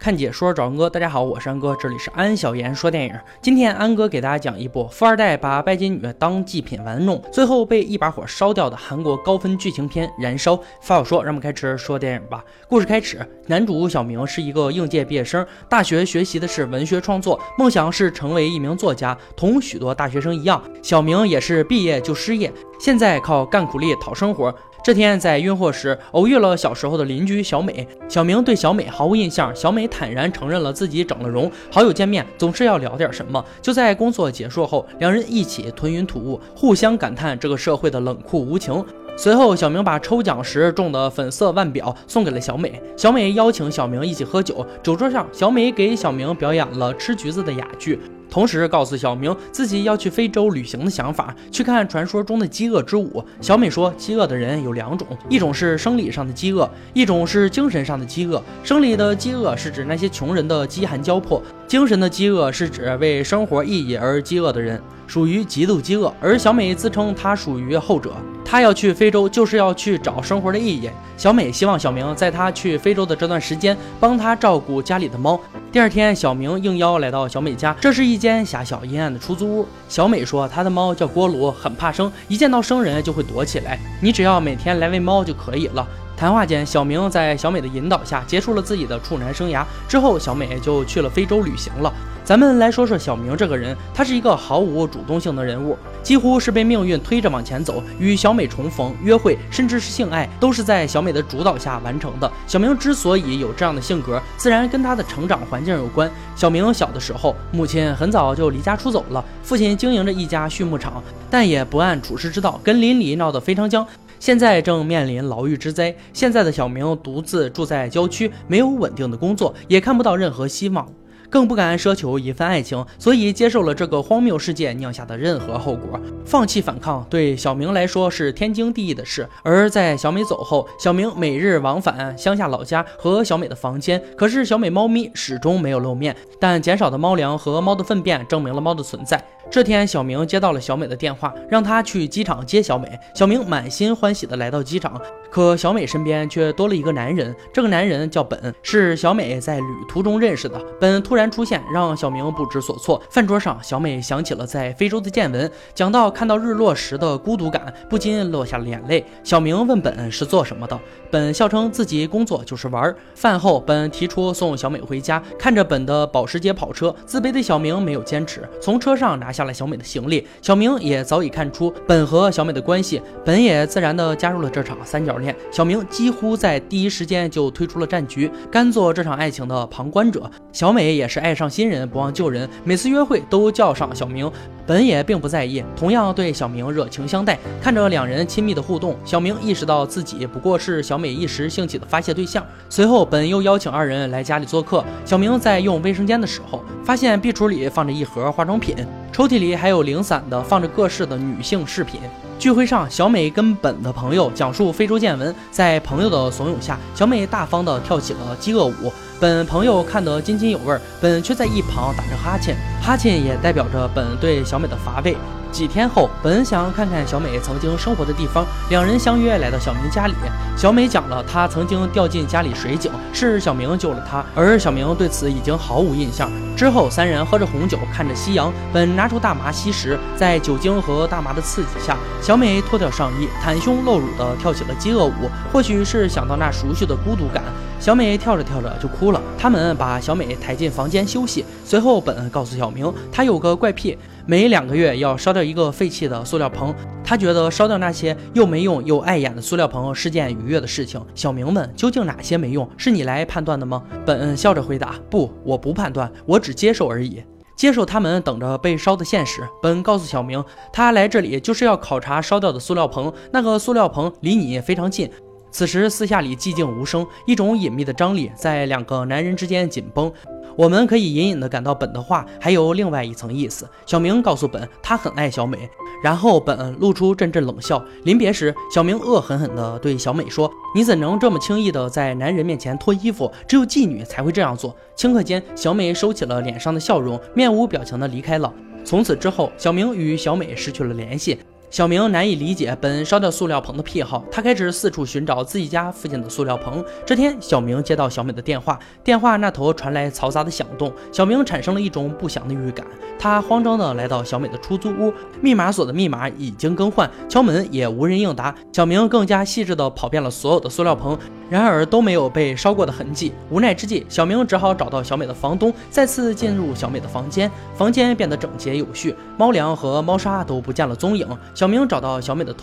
看解说找安哥，大家好，我是安哥，这里是安小言说电影。今天安哥给大家讲一部富二代把拜金女当祭品玩弄，最后被一把火烧掉的韩国高分剧情片《燃烧》。话好说，让我们开始说电影吧。故事开始，男主小明是一个应届毕业生，大学学习的是文学创作，梦想是成为一名作家。同许多大学生一样，小明也是毕业就失业，现在靠干苦力讨生活。这天在运货时偶遇了小时候的邻居小美，小明对小美毫无印象，小美坦然承认了自己整了容。好友见面总是要聊点什么，就在工作结束后，两人一起吞云吐雾，互相感叹这个社会的冷酷无情。随后小明把抽奖时中的粉色腕表送给了小美，小美邀请小明一起喝酒，酒桌上小美给小明表演了吃橘子的哑剧，同时告诉小明自己要去非洲旅行的想法，去看传说中的饥饿之舞。小美说，饥饿的人有两种，一种是生理上的饥饿，一种是精神上的饥饿。生理的饥饿是指那些穷人的饥寒交迫，精神的饥饿是指为生活意义而饥饿的人，属于极度饥饿，而小美自称她属于后者。她要去非洲就是要去找生活的意义。小美希望小明在她去非洲的这段时间帮她照顾家里的猫。第二天，小明应邀来到小美家，这是一间狭小阴暗的出租屋。小美说她的猫叫锅炉，很怕生，一见到生人就会躲起来，你只要每天来喂猫就可以了。谈话间，小明在小美的引导下结束了自己的处男生涯。之后小美就去了非洲旅行了。咱们来说说小明这个人，他是一个毫无主动性的人物，几乎是被命运推着往前走。与小美重逢、约会，甚至是性爱，都是在小美的主导下完成的。小明之所以有这样的性格，自然跟他的成长环境有关。小明小的时候，母亲很早就离家出走了，父亲经营着一家畜牧场，但也不按处世之道，跟邻里闹得非常僵。现在正面临牢狱之灾。现在的小明独自住在郊区，没有稳定的工作，也看不到任何希望，更不敢奢求一份爱情，所以接受了这个荒谬世界酿下的任何后果。放弃反抗对小明来说是天经地义的事。而在小美走后，小明每日往返乡下老家和小美的房间，可是小美猫咪始终没有露面，但减少的猫粮和猫的粪便证明了猫的存在。这天小明接到了小美的电话，让她去机场接小美。小明满心欢喜地来到机场，可小美身边却多了一个男人，这个男人叫本，是小美在旅途中认识的。本突然出现让小明不知所措。饭桌上小美想起了在非洲的见闻，讲到看到日落时的孤独感，不禁落下了眼泪。小明问本是做什么的，本笑称自己工作就是玩。饭后本提出送小美回家，看着本的保时捷跑车，自卑的小明没有坚持，从车上拿下了小美的行李。小明也早已看出本和小美的关系，本也自然地加入了这场三角恋。小明几乎在第一时间就推出了战局，甘做这场爱情的旁观者。小美也是爱上新人不忘旧人，每次约会都叫上小明，本也并不在意，同样对小明热情相待。看着两人亲密的互动，小明意识到自己不过是小美一时兴起的发泄对象。随后本又邀请二人来家里做客。小明在用卫生间的时候，发现壁橱里放着一盒化妆品，抽屉里还有零散的放着各式的女性饰品。聚会上，小美跟本的朋友讲述非洲见闻，在朋友的怂恿下，小美大方地跳起了饥饿舞。本朋友看得津津有味，本却在一旁打着哈欠，哈欠也代表着本对小美的乏味。几天后，本想看看小美曾经生活的地方，两人相约来到小明家里。小美讲了她曾经掉进家里水井，是小明救了她，而小明对此已经毫无印象。之后三人喝着红酒，看着夕阳，本拿出大麻吸食，在酒精和大麻的刺激下，小美脱掉上衣，袒胸露乳地跳起了饥饿舞。或许是想到那熟悉的孤独感，小美跳着跳着就哭了。他们把小美抬进房间休息。随后本告诉小明，他有个怪癖，每2个月要烧掉一个废弃的塑料棚，他觉得烧掉那些又没用又碍眼的塑料棚是件愉悦的事情。小明问，究竟哪些没用，是你来判断的吗？本笑着回答，不，我不判断，我只接受而已。接受他们等着被烧的现实。本告诉小明，他来这里就是要考察烧掉的塑料棚，那个塑料棚离你非常近。此时私下里寂静无声，一种隐秘的张力在2个男人之间紧绷。我们可以隐隐地感到本的话还有另外一层意思。小明告诉本他很爱小美，然后本露出阵阵冷笑。临别时，小明恶狠狠地对小美说，你怎能这么轻易地在男人面前脱衣服，只有妓女才会这样做。顷刻间，小美收起了脸上的笑容，面无表情地离开了。从此之后，小明与小美失去了联系。小明难以理解本烧掉塑料棚的癖好，他开始四处寻找自己家附近的塑料棚。这天，小明接到小美的电话，电话那头传来嘈杂的响动，小明产生了一种不祥的预感。他慌张地来到小美的出租屋，密码锁的密码已经更换，敲门也无人应答。小明更加细致地跑遍了所有的塑料棚，然而都没有被烧过的痕迹。无奈之际，小明只好找到小美的房东，再次进入小美的房间。房间变得整洁有序，猫粮和猫砂都不见了踪影。小明找到小美的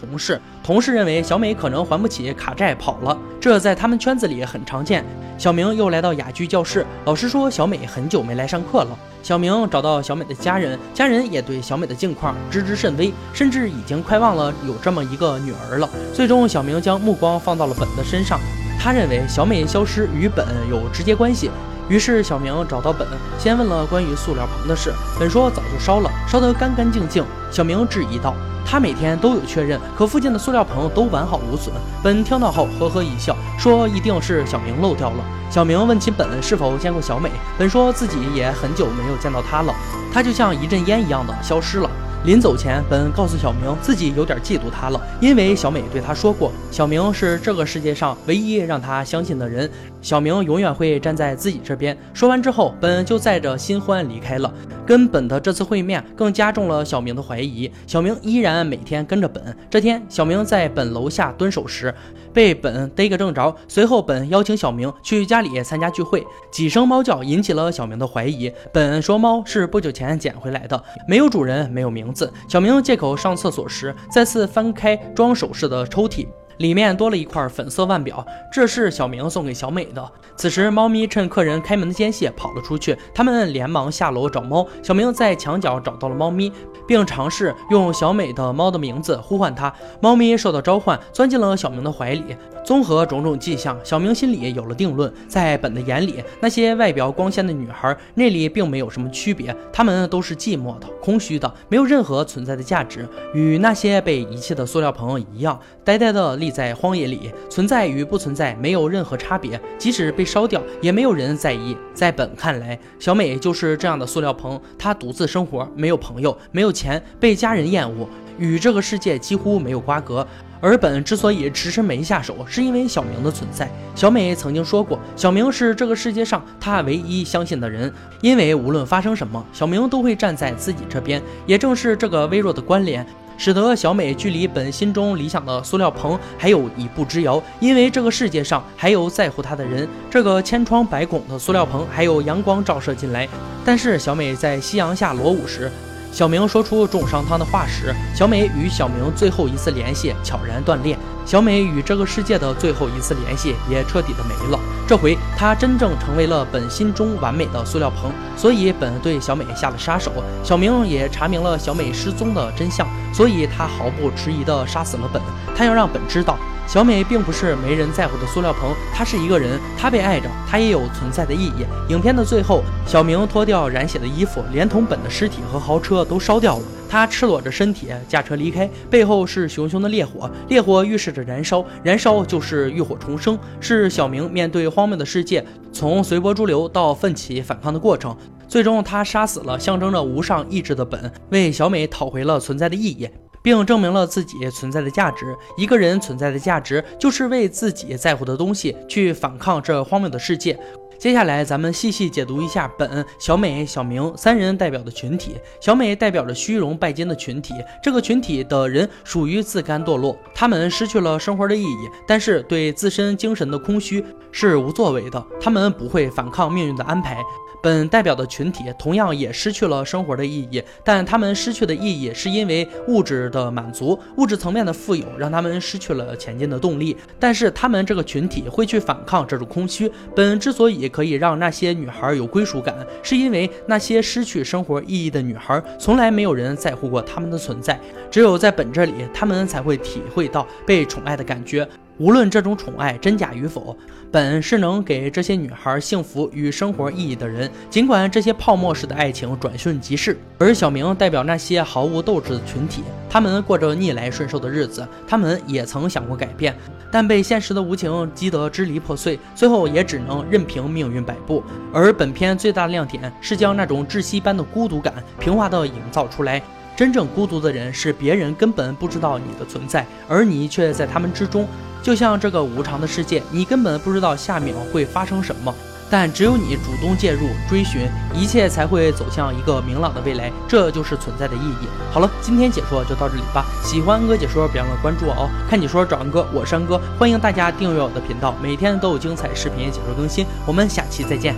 同事认为小美可能还不起卡债跑了，这在他们圈子里很常见。小明又来到雅居教室，老师说小美很久没来上课了。小明找到小美的家人也对小美的境况知之甚微，甚至已经快忘了有这么一个女儿了。最终，小明将目光放到了本的身上，他认为小美消失与本有直接关系。于是小明找到本，先问了关于塑料棚的事，本说早就烧了，烧得干干净净。小明质疑道，他每天都有确认，可附近的塑料棚都完好无损。本听到后呵呵一笑，说一定是小明漏掉了。小明问起本是否见过小美，本说自己也很久没有见到她了，她就像一阵烟一样的消失了。临走前，本告诉小明自己有点嫉妒他了，因为小美对他说过，小明是这个世界上唯一让他相信的人，小明永远会站在自己这边。说完之后，本就载着新欢离开了。跟本的这次会面更加重了小明的怀疑，小明依然每天跟着本。这天，小明在本楼下蹲守时，被本逮个正着。随后，本邀请小明去家里参加聚会，几声猫叫引起了小明的怀疑。本说猫是不久前捡回来的，没有主人，没有名字。小明借口上厕所时，再次翻开装首饰的抽屉，里面多了一块粉色腕表，这是小明送给小美的。此时，猫咪趁客人开门的间隙跑了出去，他们连忙下楼找猫。小明在墙角找到了猫咪，并尝试用小美的猫的名字呼唤它。猫咪受到召唤，钻进了小明的怀里。综合种种迹象，小明心里有了定论。在本的眼里，那些外表光鲜的女孩，内里并没有什么区别，她们都是寂寞的、空虚的，没有任何存在的价值，与那些被遗弃的塑料棚一样，呆呆的在荒野里，存在与不存在没有任何差别，即使被烧掉也没有人在意。在本看来，小美就是这样的塑料棚，她独自生活，没有朋友，没有钱，被家人厌恶，与这个世界几乎没有瓜葛。而本之所以迟迟没下手，是因为小明的存在。小美曾经说过，小明是这个世界上她唯一相信的人，因为无论发生什么，小明都会站在自己这边。也正是这个微弱的关联，使得小美距离本心中理想的塑料棚还有一步之遥，因为这个世界上还有在乎她的人。这个千疮百孔的塑料棚还有阳光照射进来，但是小美在夕阳下裸舞时，小明说出重伤她的话时，小美与小明最后一次联系悄然断裂，小美与这个世界的最后一次联系也彻底的没了。这回她真正成为了本心中完美的塑料棚，所以本对小美下了杀手。小明也查明了小美失踪的真相，所以他毫不迟疑地杀死了本。他要让本知道，小美并不是没人在乎的塑料棚，她是一个人，她被爱着，她也有存在的意义。影片的最后，小明脱掉染血的衣服，连同本的尸体和豪车都烧掉了。他赤裸着身体驾车离开，背后是熊熊的烈火，烈火预示着燃烧，燃烧就是浴火重生，是小明面对荒谬的世界，从随波逐流到奋起反抗的过程。最终，他杀死了象征着无上意志的本，为小美讨回了存在的意义，并证明了自己存在的价值。一个人存在的价值，就是为自己在乎的东西去反抗这荒谬的世界。接下来，咱们细细解读一下本、小美、小明三人代表的群体。小美代表着虚荣拜金的群体，这个群体的人属于自甘堕落，他们失去了生活的意义，但是对自身精神的空虚是无作为的，他们不会反抗命运的安排。本代表的群体同样也失去了生活的意义，但他们失去的意义是因为物质的满足，物质层面的富有让他们失去了前进的动力，但是他们这个群体会去反抗这种空虚。本之所以可以让那些女孩有归属感，是因为那些失去生活意义的女孩，从来没有人在乎过她们的存在，只有在本这里，她们才会体会到被宠爱的感觉。无论这种宠爱真假与否，本是能给这些女孩幸福与生活意义的人，尽管这些泡沫式的爱情转瞬即逝。而小明代表那些毫无斗志的群体，他们过着逆来顺受的日子，他们也曾想过改变，但被现实的无情击得支离破碎，最后也只能任凭命运摆布。而本片最大的亮点是将那种窒息般的孤独感平滑地营造出来，真正孤独的人是别人根本不知道你的存在，而你却在他们之中。就像这个无常的世界，你根本不知道下秒会发生什么，但只有你主动介入追寻，一切才会走向一个明朗的未来，这就是存在的意义。好了，今天解说就到这里吧，喜欢安哥解说别忘了关注我哦。看解说找安哥，我是安哥，欢迎大家订阅我的频道，每天都有精彩视频解说更新，我们下期再见。